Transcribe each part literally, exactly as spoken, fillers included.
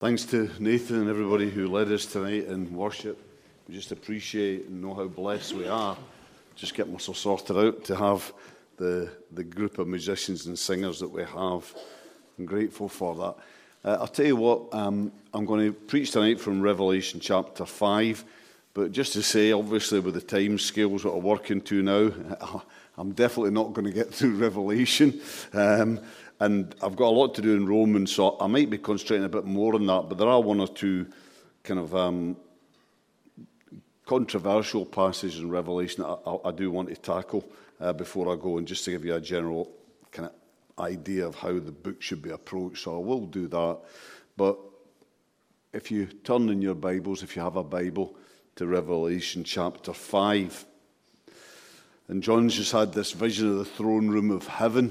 Thanks to Nathan and everybody who led us tonight in worship. We just appreciate and know how blessed we are. Just get myself sorted out to have the the group of musicians and singers that we have. I'm grateful for that. Uh, I'll tell you what, um, I'm going to preach tonight from Revelation chapter five. But just to say, obviously, with the time scales that I'm working to now, I'm definitely not going to get through Revelation. Um And I've got a lot to do in Romans, so I might be concentrating a bit more on that, but there are one or two kind of um, controversial passages in Revelation that I, I do want to tackle uh, before I go, and just to give you a general kind of idea of how the book should be approached. So I will do that, but if you turn in your Bibles, if you have a Bible, to Revelation chapter five. And John's just had this vision of the throne room of heaven.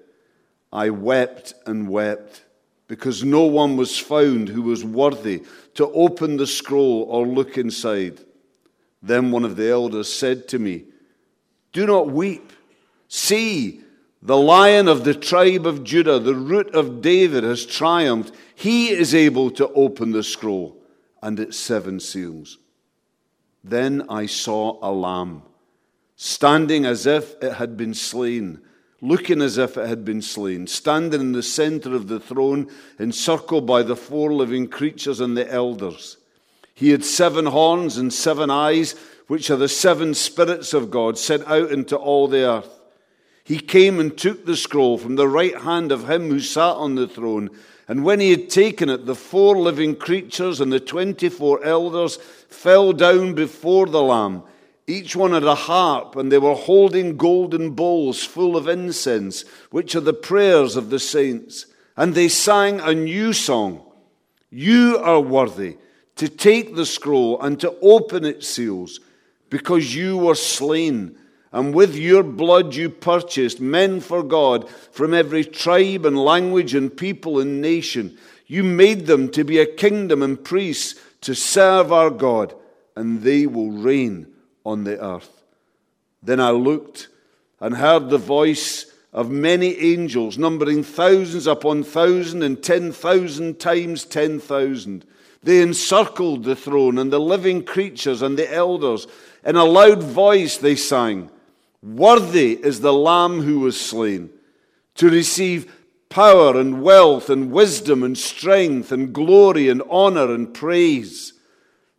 I wept and wept because no one was found who was worthy to open the scroll or look inside. Then one of the elders said to me, 'Do not weep. See, the Lion of the tribe of Judah, the Root of David, has triumphed. He is able to open the scroll and its seven seals.' Then I saw a lamb, standing as if it had been slain, looking as if it had been slain, standing in the center of the throne, encircled by the four living creatures and the elders. He had seven horns and seven eyes, which are the seven spirits of God sent out into all the earth. He came and took the scroll from the right hand of him who sat on the throne. And when he had taken it, the four living creatures and the twenty-four elders fell down before the Lamb. Each one had a harp, and they were holding golden bowls full of incense, which are the prayers of the saints. And they sang a new song, 'You are worthy to take the scroll and to open its seals, because you were slain. And with your blood you purchased men for God from every tribe and language and people and nation. You made them to be a kingdom and priests to serve our God, and they will reign on the earth.' Then I looked and heard the voice of many angels, numbering thousands upon thousands and ten thousand times ten thousand. They encircled the throne and the living creatures and the elders. In a loud voice they sang, 'Worthy is the Lamb who was slain to receive power and wealth and wisdom and strength and glory and honor and praise.'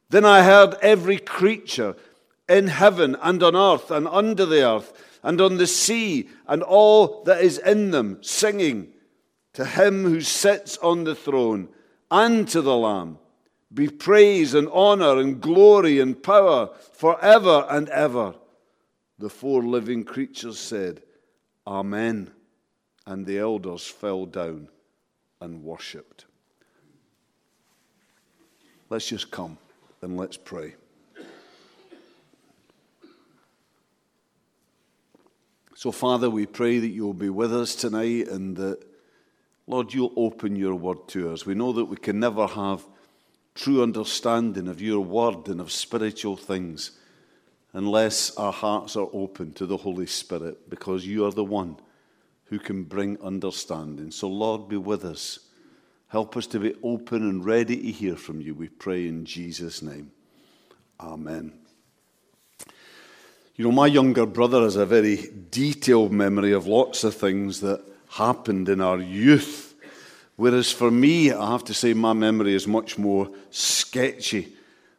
Then I heard every creature in heaven and on earth and under the earth and on the sea and all that is in them singing, 'To him who sits on the throne and to the Lamb be praise and honor and glory and power forever and ever.' The four living creatures said, 'Amen.' And the elders fell down and worshipped." Let's just come and let's pray. So, Father, we pray that you'll be with us tonight, and that, Lord, you'll open your word to us. We know that we can never have true understanding of your word and of spiritual things unless our hearts are open to the Holy Spirit, because you are the one who can bring understanding. So, Lord, be with us. Help us to be open and ready to hear from you, we pray in Jesus' name. Amen. You know, my younger brother has a very detailed memory of lots of things that happened in our youth. Whereas for me, I have to say my memory is much more sketchy.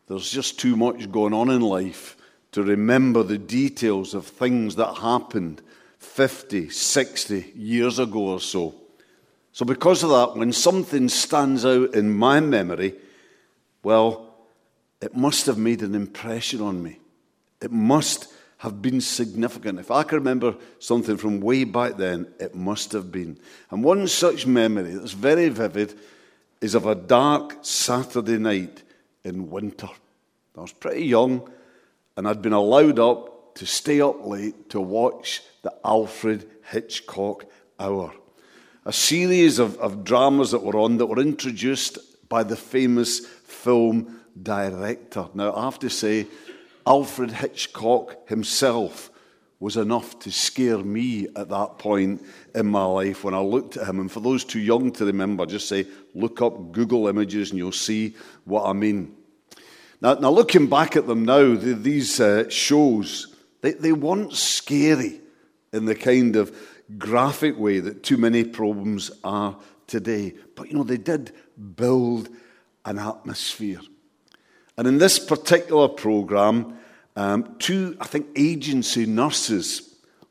There's just too much going on in life to remember the details of things that happened fifty, sixty years ago or so. So because of that, when something stands out in my memory, well, it must have made an impression on me. It must have been significant. If I can remember something from way back then, it must have been. And one such memory that's very vivid is of a dark Saturday night in winter. I was pretty young, and I'd been allowed up to stay up late to watch the Alfred Hitchcock Hour, a series of, of dramas that were on that were introduced by the famous film director. Now, I have to say, Alfred Hitchcock himself was enough to scare me at that point in my life when I looked at him. And for those too young to remember, just say, look up Google Images and you'll see what I mean. Now, now looking back at them now, the, these uh, shows, they, they weren't scary in the kind of graphic way that too many problems are today. But, you know, they did build an atmosphere. And in this particular program, Um, two, I think, agency nurses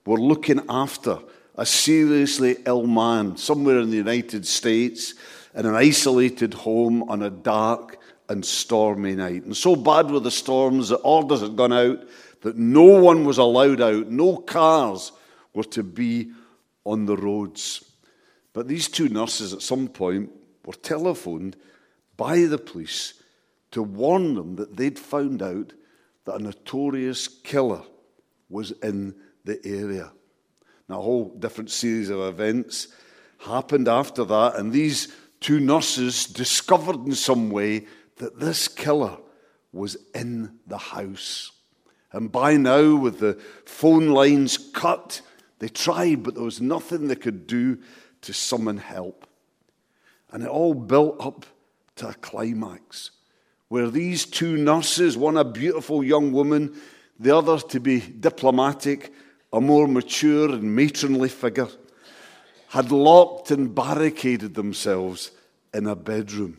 were looking after a seriously ill man somewhere in the United States in an isolated home on a dark and stormy night. And so bad were the storms that orders had gone out that no one was allowed out. No cars were to be on the roads. But these two nurses at some point were telephoned by the police to warn them that they'd found out that a notorious killer was in the area. Now, a whole different series of events happened after that, and these two nurses discovered in some way that this killer was in the house. And by now, with the phone lines cut, they tried, but there was nothing they could do to summon help. And it all built up to a climax, where these two nurses, one a beautiful young woman, the other, to be diplomatic, a more mature and matronly figure, had locked and barricaded themselves in a bedroom.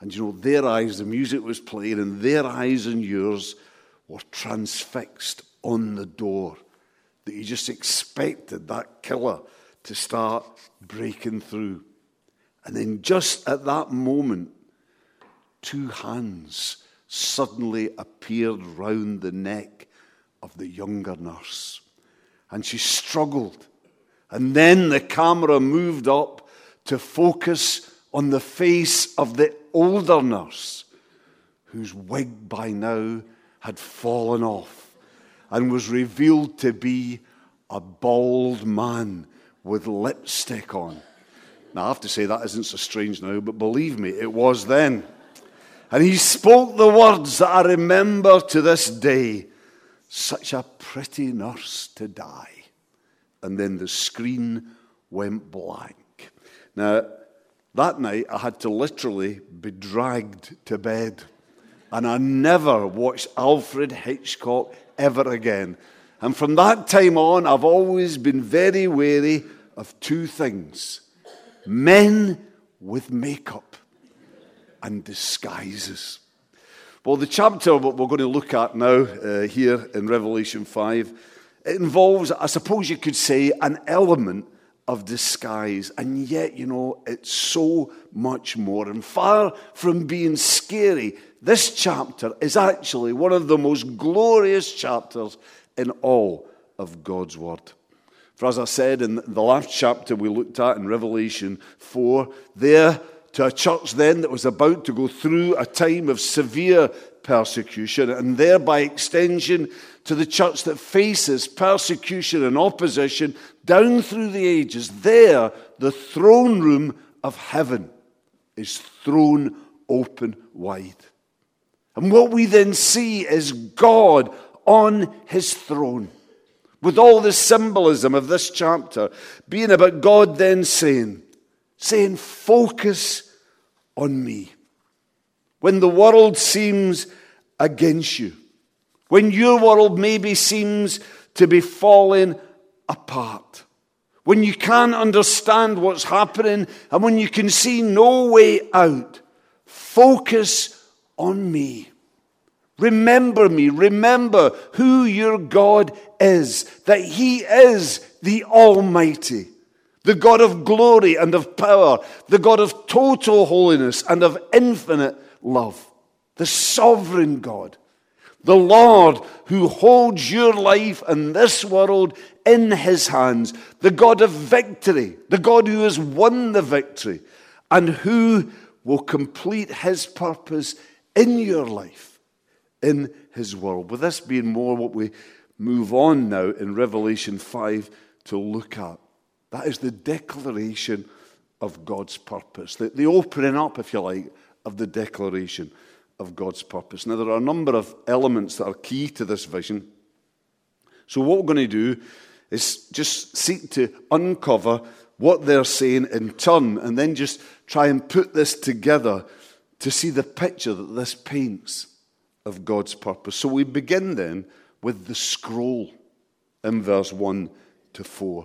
And you know, their eyes, the music was playing, and their eyes and yours were transfixed on the door, that you just expected that killer to start breaking through. And then just at that moment, two hands suddenly appeared round the neck of the younger nurse, and she struggled. And then the camera moved up to focus on the face of the older nurse, whose wig by now had fallen off and was revealed to be a bald man with lipstick on. Now, I have to say that isn't so strange now, but believe me, it was then. And he spoke the words that I remember to this day: "Such a pretty nurse to die." And then the screen went blank. Now, that night I had to literally be dragged to bed. And I never watched Alfred Hitchcock ever again. And from that time on, I've always been very wary of two things: men with makeup and disguises. Well, the chapter what we're going to look at now uh, here in Revelation five, it involves, I suppose you could say, an element of disguise. And yet, you know, it's so much more. And far from being scary, this chapter is actually one of the most glorious chapters in all of God's Word. For as I said in the last chapter we looked at in Revelation four, there to a church then that was about to go through a time of severe persecution, and thereby extension to the church that faces persecution and opposition down through the ages, there the throne room of heaven is thrown open wide. And what we then see is God on his throne, with all the symbolism of this chapter being about God then saying, saying, "Focus on me." When the world seems against you, when your world maybe seems to be falling apart, when you can't understand what's happening, and when you can see no way out, focus on me. Remember me. Remember who your God is, that he is the Almighty, the God of glory and of power, the God of total holiness and of infinite love, the sovereign God, the Lord who holds your life and this world in his hands, the God of victory, the God who has won the victory, and who will complete his purpose in your life, in his world. With this being more what we move on now in Revelation five to look at. That is the declaration of God's purpose. The, the opening up, if you like, of the declaration of God's purpose. Now, there are a number of elements that are key to this vision. So what we're going to do is just seek to uncover what they're saying in turn, and then just try and put this together to see the picture that this paints of God's purpose. So we begin then with the scroll in verse one to four.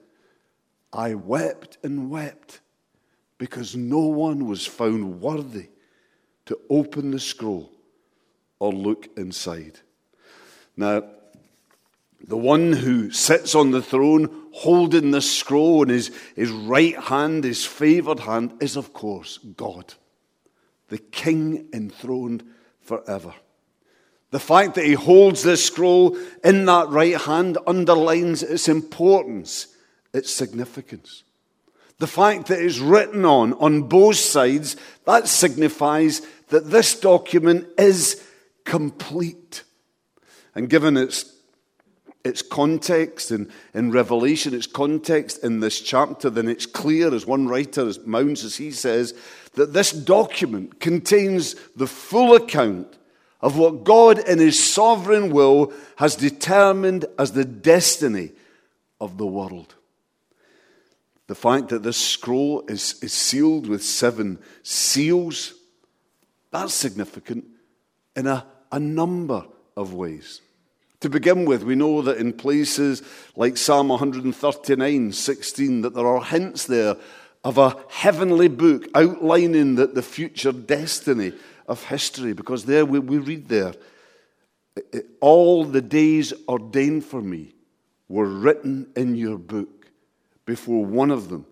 I wept and wept because no one was found worthy to open the scroll or look inside. Now, the one who sits on the throne holding the scroll in his, his right hand, his favored hand, is, of course, God, the King enthroned forever. The fact that he holds this scroll in that right hand underlines its importance, its significance. The fact that it's written on, on both sides, that signifies that this document is complete. And given its Its context in, in Revelation, its context in this chapter, then it's clear, as one writer as Mounds, as he says, that this document contains the full account of what God in his sovereign will has determined as the destiny of the world. The fact that this scroll is, is sealed with seven seals, that's significant in a, a number of ways. To begin with, we know that in places like Psalm one thirty-nine, sixteen, that there are hints there of a heavenly book outlining the, the future destiny of history, because there we, we read there, all the days ordained for me were written in your book before one of them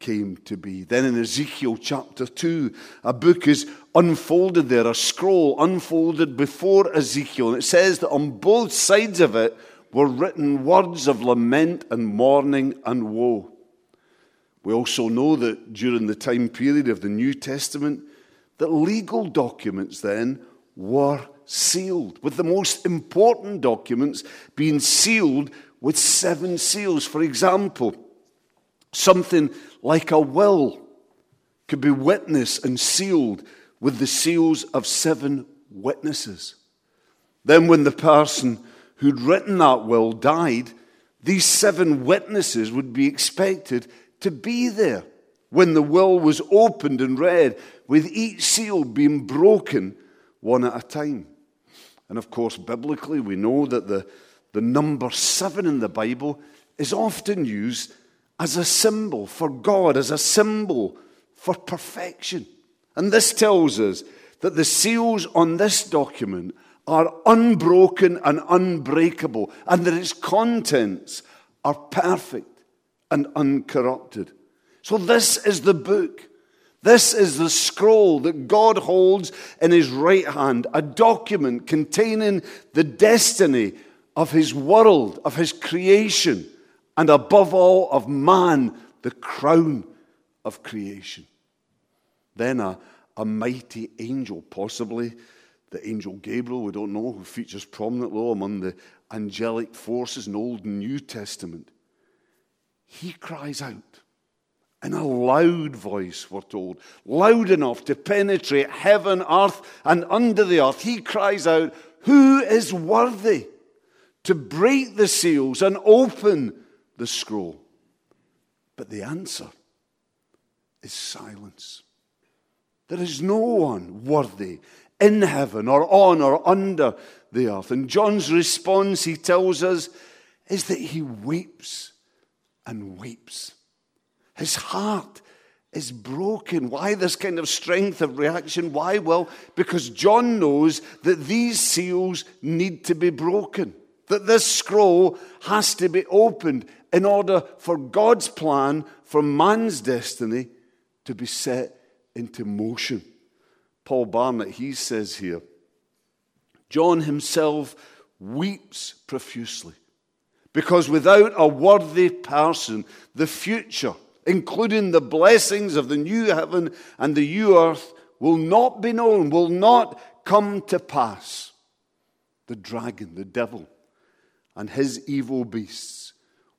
came to be. Then in Ezekiel chapter two, a book is unfolded there, a scroll unfolded before Ezekiel, and it says that on both sides of it were written words of lament and mourning and woe. We also know that during the time period of the New Testament, that legal documents then were sealed, with the most important documents being sealed with seven seals. For example, something like a will could be witnessed and sealed with the seals of seven witnesses. Then when the person who'd written that will died, these seven witnesses would be expected to be there when the will was opened and read, with each seal being broken one at a time. And of course, biblically, we know that the, the number seven in the Bible is often used as a symbol for God, as a symbol for perfection. And this tells us that the seals on this document are unbroken and unbreakable, and that its contents are perfect and uncorrupted. So this is the book. This is the scroll that God holds in his right hand, a document containing the destiny of his world, of his creation, and above all, of man, the crown of creation. Then a, a mighty angel, possibly the angel Gabriel, we don't know, who features prominently among the angelic forces in Old and New Testament. He cries out in a loud voice, we're told, loud enough to penetrate heaven, earth, and under the earth. He cries out, "Who is worthy to break the seals and open the scroll?" But the answer is silence. There is no one worthy in heaven or on or under the earth. And John's response, he tells us, is that he weeps and weeps. His heart is broken. Why this kind of strength of reaction? Why? Well, because John knows that these seals need to be broken, that this scroll has to be opened in order for God's plan for man's destiny to be set into motion. Paul Barnett, he says here, John himself weeps profusely because without a worthy person, the future, including the blessings of the new heaven and the new earth, will not be known, will not come to pass. The dragon, the devil, and his evil beasts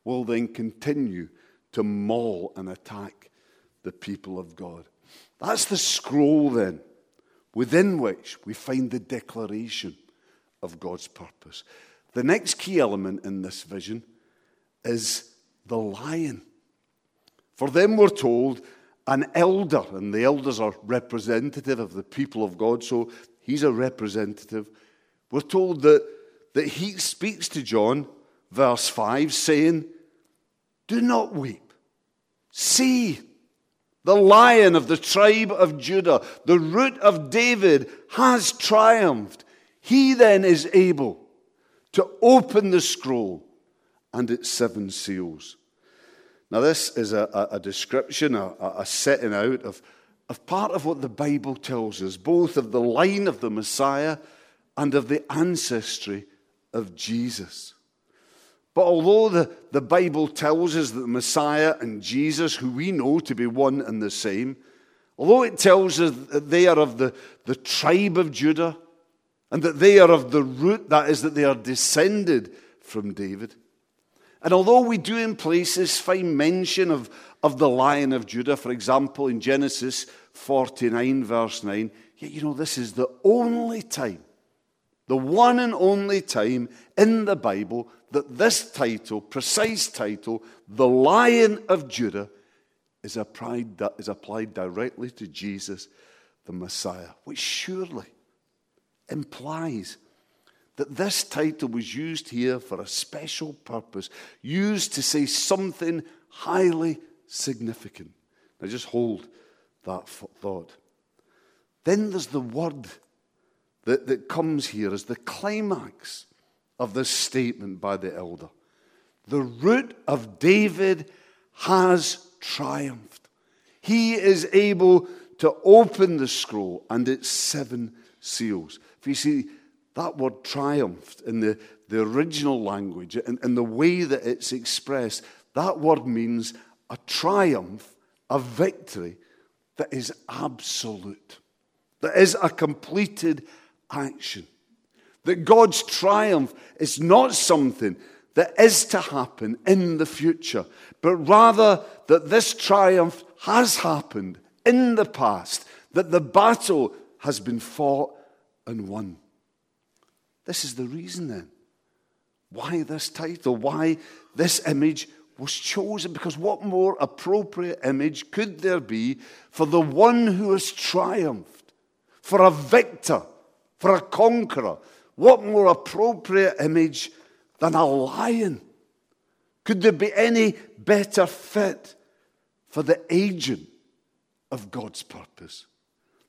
will then continue to maul and attack the people of God. That's the scroll then, within which we find the declaration of God's purpose. The next key element in this vision is the lion. For them, we're told, an elder, and the elders are representative of the people of God, so he's a representative. We're told that, that he speaks to John, verse five, saying, "Do not weep. See, the lion of the tribe of Judah, the root of David, has triumphed. He then is able to open the scroll and its seven seals." Now, this is a, a description, a, a setting out of, of part of what the Bible tells us, both of the line of the Messiah and of the ancestry of Jesus. But although the, the Bible tells us that the Messiah and Jesus, who we know to be one and the same, although it tells us that they are of the, the tribe of Judah and that they are of the root, that is, that they are descended from David, and although we do in places find mention of, of the Lion of Judah, for example, in Genesis forty-nine, verse nine, yet you know this is the only time, the one and only time in the Bible that this title, precise title, the Lion of Judah, is applied, is applied directly to Jesus, the Messiah, which surely implies that this title was used here for a special purpose, used to say something highly significant. Now just hold that thought. Then there's the word that, that comes here as the climax of this statement by the elder. The root of David has triumphed. He is able to open the scroll and its seven seals. If you see, that word triumphed in the, the original language and, and the way that it's expressed, that word means a triumph, a victory that is absolute, that is a completed action. That God's triumph is not something that is to happen in the future, but rather that this triumph has happened in the past, that the battle has been fought and won. This is the reason then why this title, why this image was chosen, because what more appropriate image could there be for the one who has triumphed, for a victor, for a conqueror? What more appropriate image than a lion? Could there be any better fit for the agent of God's purpose?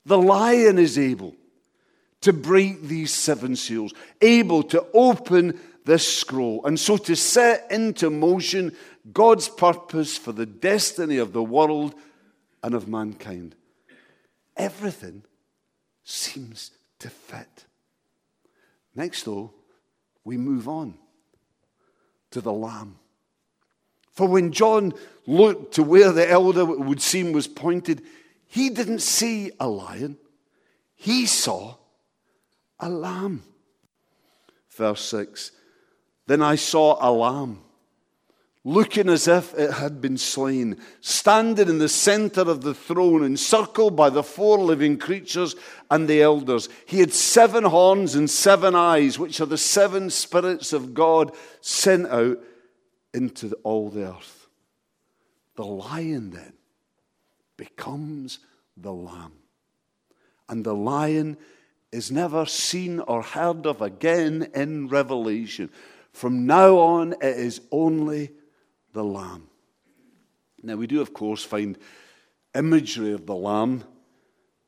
The lion is able to break these seven seals, able to open this scroll, and so to set into motion God's purpose for the destiny of the world and of mankind. Everything seems to fit. Next, though, we move on to the Lamb. For when John looked to where the elder, it would seem, was pointed, he didn't see a lion. He saw a lamb. Verse six, "Then I saw a lamb, looking as if it had been slain, standing in the center of the throne, encircled by the four living creatures and the elders. He had seven horns and seven eyes, which are the seven spirits of God sent out into all the earth." The lion then becomes the lamb. And the lion is never seen or heard of again in Revelation. From now on, it is only the Lamb. Now, we do, of course, find imagery of the Lamb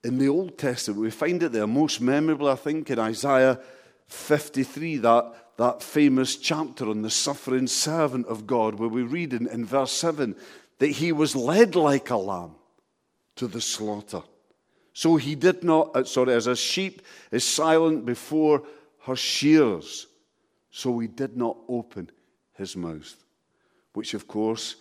in the Old Testament. We find it there most memorably, I think, in Isaiah fifty-three, that, that famous chapter on the suffering servant of God, where we read in, in verse seven that he was led like a lamb to the slaughter. So he did not, sorry, as a sheep is silent before her shearers, so he did not open his mouth, which, of course,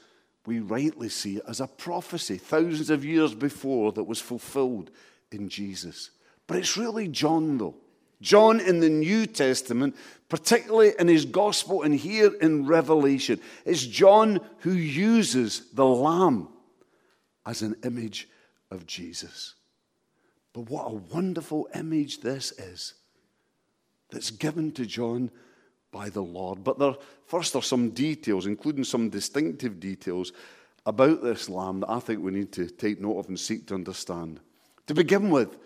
we rightly see as a prophecy thousands of years before that was fulfilled in Jesus. But it's really John, though. John in the New Testament, particularly in his gospel and here in Revelation, it's John who uses the Lamb as an image of Jesus. But what a wonderful image this is that's given to John by the Lord. But there, first, are some details, including some distinctive details about this lamb that I think we need to take note of and seek to understand. To begin with,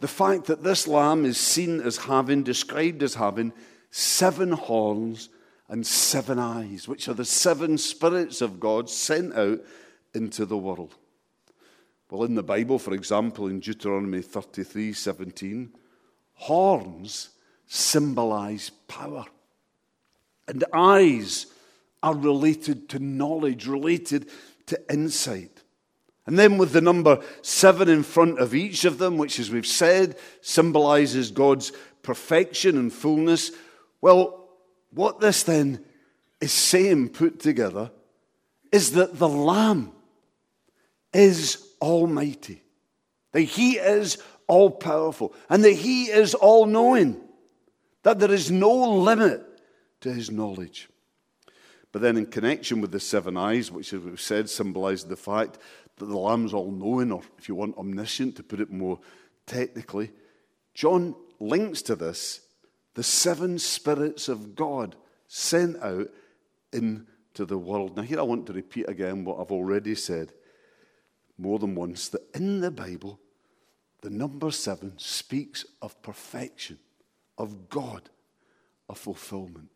the fact that this lamb is seen as having, described as having, seven horns and seven eyes, which are the seven spirits of God sent out into the world. Well, in the Bible, for example, in Deuteronomy thirty-three seventeen, horns symbolize power. And eyes are related to knowledge, related to insight. And then with the number seven in front of each of them, which, as we've said, symbolizes God's perfection and fullness. Well, what this then is saying, put together, is that the Lamb is almighty, that he is all-powerful, and that he is all-knowing, that there is no limit to his knowledge. But then, in connection with the seven eyes, which, as we've said, symbolizes the fact that the Lamb's all-knowing, or if you want, omniscient, to put it more technically, John links to this the seven spirits of God sent out into the world. Now, here I want to repeat again what I've already said more than once, that in the Bible, the number seven speaks of perfection, of God, of fulfillment.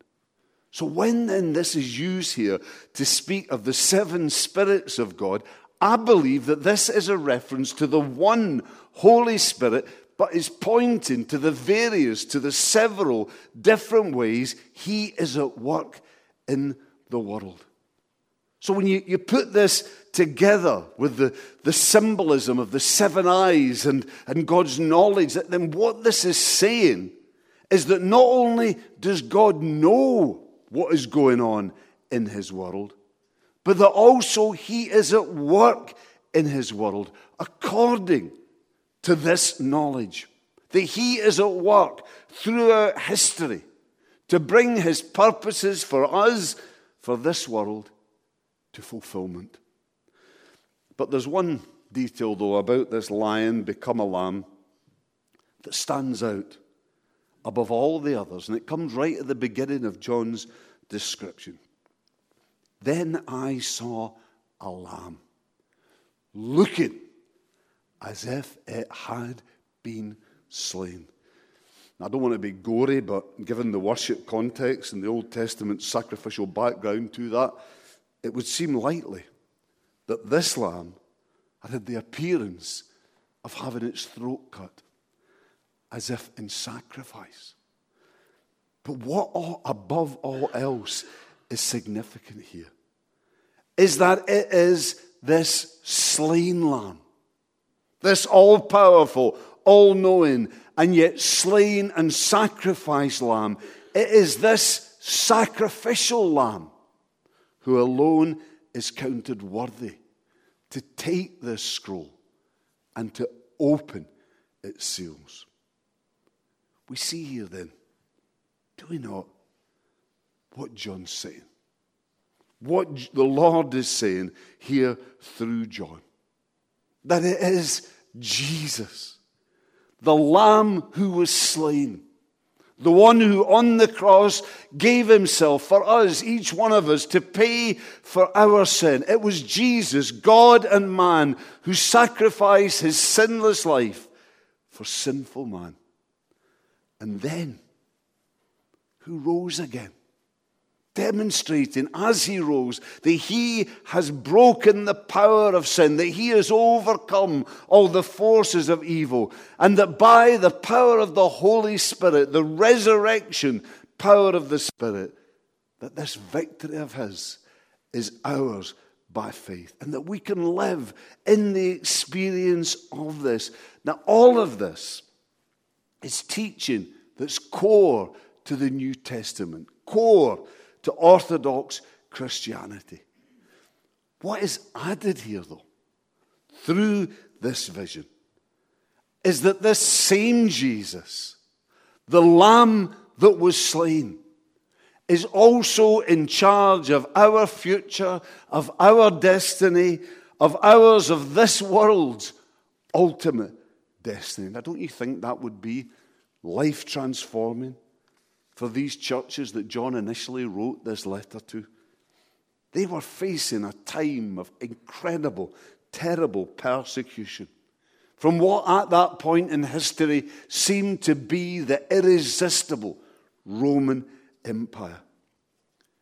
So when then this is used here to speak of the seven spirits of God, I believe that this is a reference to the one Holy Spirit, but is pointing to the various, to the several different ways he is at work in the world. So when you, you put this together with the, the symbolism of the seven eyes and, and God's knowledge, then what this is saying is that not only does God know what is going on in his world, but that also he is at work in his world according to this knowledge, that he is at work throughout history to bring his purposes for us, for this world, to fulfillment. But there's one detail, though, about this lion become a lamb that stands out above all the others, and it comes right at the beginning of John's description. Then I saw a lamb looking as if it had been slain. Now, I don't want to be gory, but given the worship context and the Old Testament sacrificial background to that, it would seem likely that this lamb had, had the appearance of having its throat cut, as if in sacrifice. But what all, above all else is significant here is that it is this slain lamb, this all-powerful, all-knowing, and yet slain and sacrificed lamb. It is this sacrificial lamb who alone is counted worthy to take this scroll and to open its seals. We see here then, do we not, what John's saying? What the Lord is saying here through John. That it is Jesus, the Lamb who was slain, the one who on the cross gave himself for us, each one of us, to pay for our sin. It was Jesus, God and man, who sacrificed his sinless life for sinful man. And then, who rose again demonstrating as he rose that he has broken the power of sin, that he has overcome all the forces of evil, and that by the power of the Holy Spirit, the resurrection power of the Spirit, that this victory of his is ours by faith, and that we can live in the experience of this. Now, all of this is teaching that's core to the New Testament, core to Orthodox Christianity. What is added here, though, through this vision, is that this same Jesus, the Lamb that was slain, is also in charge of our future, of our destiny, of ours, of this world's ultimate destiny. Now, don't you think that would be life-transforming for these churches that John initially wrote this letter to? They were facing a time of incredible, terrible persecution from what at that point in history seemed to be the irresistible Roman Empire.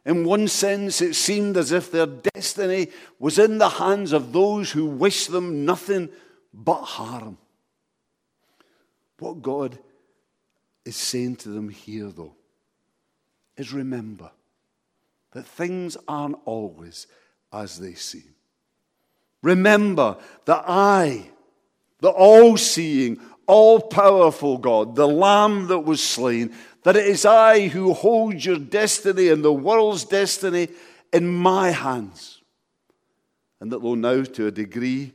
In one sense, it seemed as if their destiny was in the hands of those who wished them nothing but harm. What God is saying to them here, though, is remember that things aren't always as they seem. Remember that I, the all-seeing, all-powerful God, the Lamb that was slain, that it is I who holds your destiny and the world's destiny in my hands. And that though now, to a degree,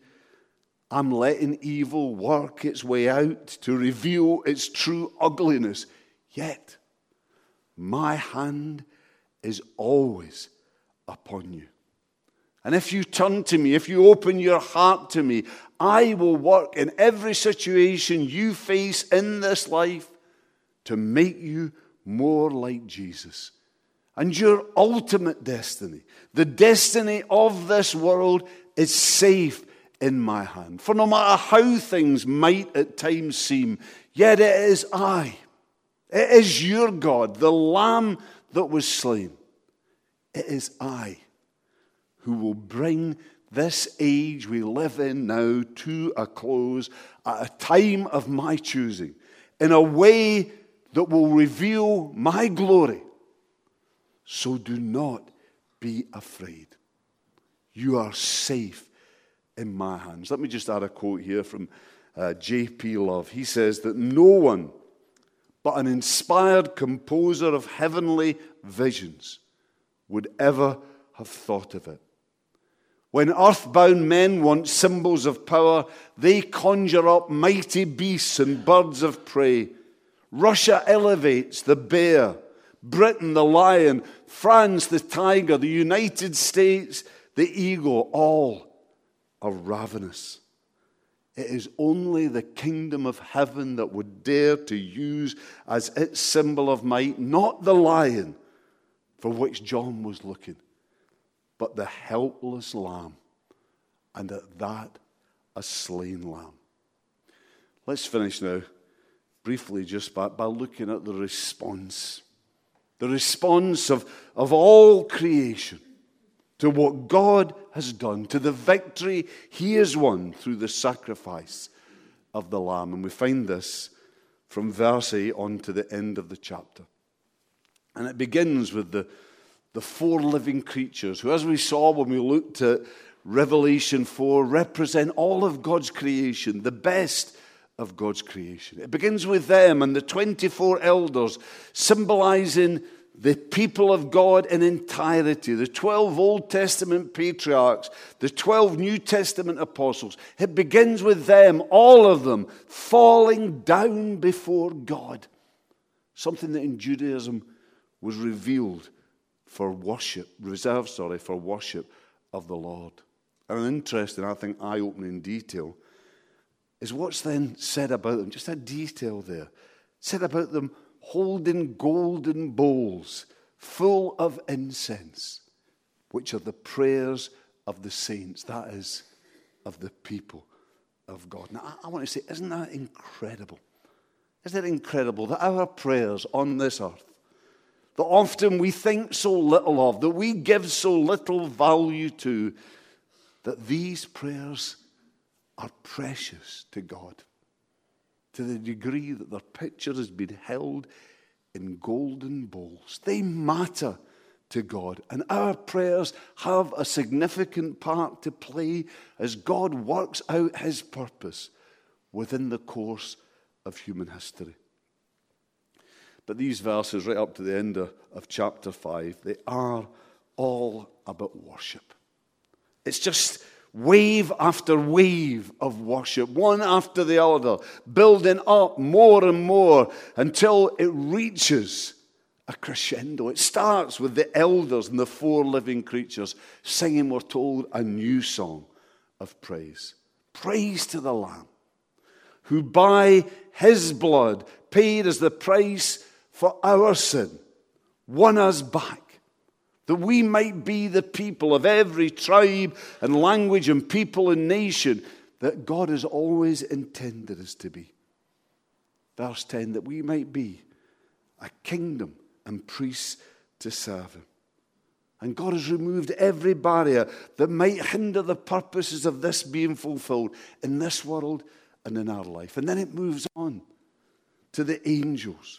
I'm letting evil work its way out to reveal its true ugliness, yet my hand is always upon you. And if you turn to me, if you open your heart to me, I will work in every situation you face in this life to make you more like Jesus. And your ultimate destiny, the destiny of this world, is safe in my hand. For no matter how things might at times seem, yet it is I. It is your God, the Lamb that was slain. It is I who will bring this age we live in now to a close at a time of my choosing, in a way that will reveal my glory. So do not be afraid. You are safe in my hands. Let me just add a quote here from uh, J P Love. He says that no one but an inspired composer of heavenly visions would ever have thought of it. When earthbound men want symbols of power, they conjure up mighty beasts and birds of prey. Russia elevates the bear, Britain the lion, France the tiger, the United States the eagle. All are ravenous. It is only the kingdom of heaven that would dare to use as its symbol of might, not the lion for which John was looking, but the helpless lamb, and at that, a slain lamb. Let's finish now, briefly, just by, by looking at the response. The response of, of all creation to what God has done, to the victory he has won through the sacrifice of the Lamb. And we find this from verse eight on to the end of the chapter. And it begins with the, the four living creatures who, as we saw when we looked at Revelation four, represent all of God's creation, the best of God's creation. It begins with them and the twenty-four elders, symbolizing the people of God in entirety, the twelve Old Testament patriarchs, the twelve New Testament apostles. It begins with them, all of them, falling down before God, something that in Judaism was revealed for worship, reserved, sorry, for worship of the Lord. And an interesting, I think, eye-opening detail is what's then said about them, just a detail there, said about them holding golden bowls full of incense, which are the prayers of the saints, that is, of the people of God. Now, I want to say, isn't that incredible? Isn't it incredible that our prayers on this earth that often we think so little of, that we give so little value to, that these prayers are precious to God to the degree that their picture has been held in golden bowls. They matter to God, and our prayers have a significant part to play as God works out his purpose within the course of human history. But these verses, right up to the end of, of chapter five, they are all about worship. It's just wave after wave of worship, one after the other, building up more and more until it reaches a crescendo. It starts with the elders and the four living creatures singing, we're told, a new song of praise. Praise to the Lamb, who by his blood paid as the price for our sin, won us back, that we might be the people of every tribe and language and people and nation that God has always intended us to be. Verse ten, that we might be a kingdom and priests to serve him. And God has removed every barrier that might hinder the purposes of this being fulfilled in this world and in our life. And then it moves on to the angels.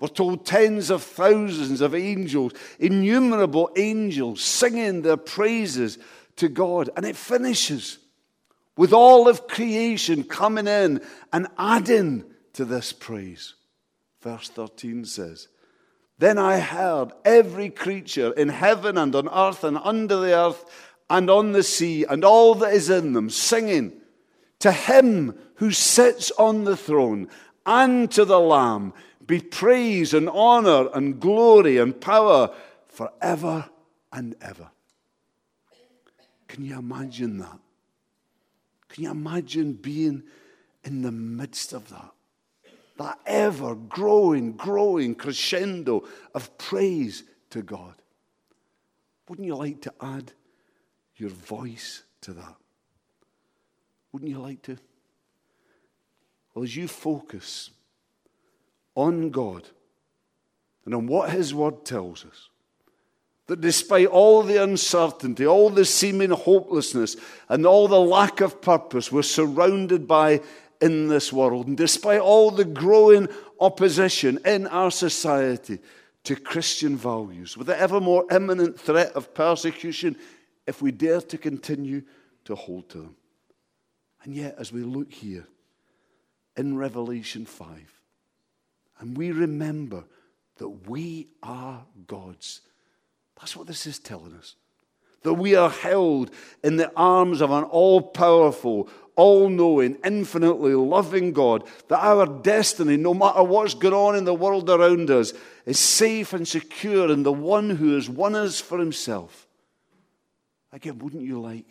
We're told tens of thousands of angels, innumerable angels, singing their praises to God. And it finishes with all of creation coming in and adding to this praise. Verse thirteen says, then I heard every creature in heaven and on earth and under the earth and on the sea and all that is in them singing to him who sits on the throne and to the Lamb be praise and honor and glory and power forever and ever. Can you imagine that? Can you imagine being in the midst of that? That ever-growing, growing crescendo of praise to God. Wouldn't you like to add your voice to that? Wouldn't you like to? Well, as you focus on God and on what his word tells us, that despite all the uncertainty, all the seeming hopelessness, and all the lack of purpose we're surrounded by in this world, and despite all the growing opposition in our society to Christian values, with the ever more imminent threat of persecution, if we dare to continue to hold to them. And yet, as we look here in Revelation five, and we remember that we are God's, that's what this is telling us. That we are held in the arms of an all-powerful, all-knowing, infinitely loving God, that our destiny, no matter what's going on in the world around us, is safe and secure in the one who has won us for himself. Again, wouldn't you like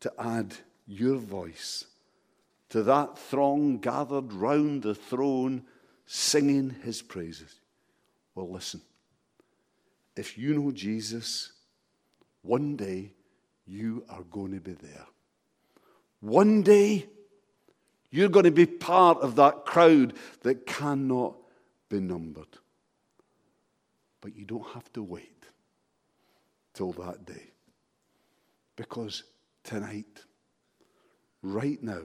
to add your voice to that throng gathered round the throne singing his praises? Well, listen, if you know Jesus, one day you are going to be there. One day you're going to be part of that crowd that cannot be numbered. But you don't have to wait till that day. Because tonight, right now,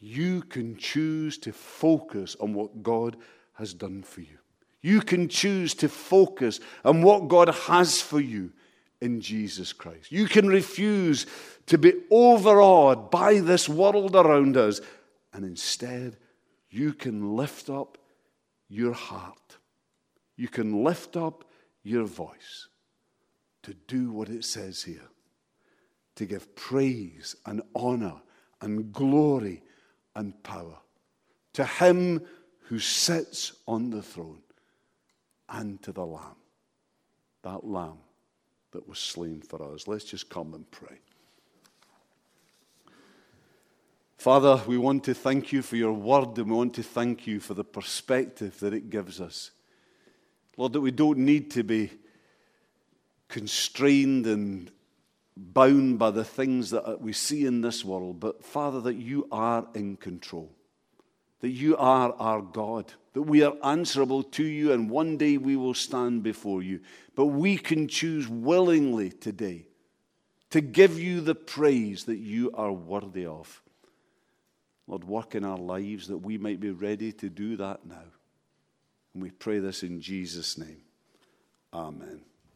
you can choose to focus on what God has done for you. You can choose to focus on what God has for you in Jesus Christ. You can refuse to be overawed by this world around us, and instead you can lift up your heart. You can lift up your voice to do what it says here, to give praise and honor and glory and power to him who sits on the throne and to the Lamb, that Lamb that was slain for us. Let's just come and pray. Father, we want to thank you for your word, and we want to thank you for the perspective that it gives us. Lord, that we don't need to be constrained and bound by the things that we see in this world, but Father, that you are in control. that you are our God, that we are answerable to you, and one day we will stand before you. But we can choose willingly today to give you the praise that you are worthy of. Lord, work in our lives that we might be ready to do that now. And we pray this in Jesus' name. Amen.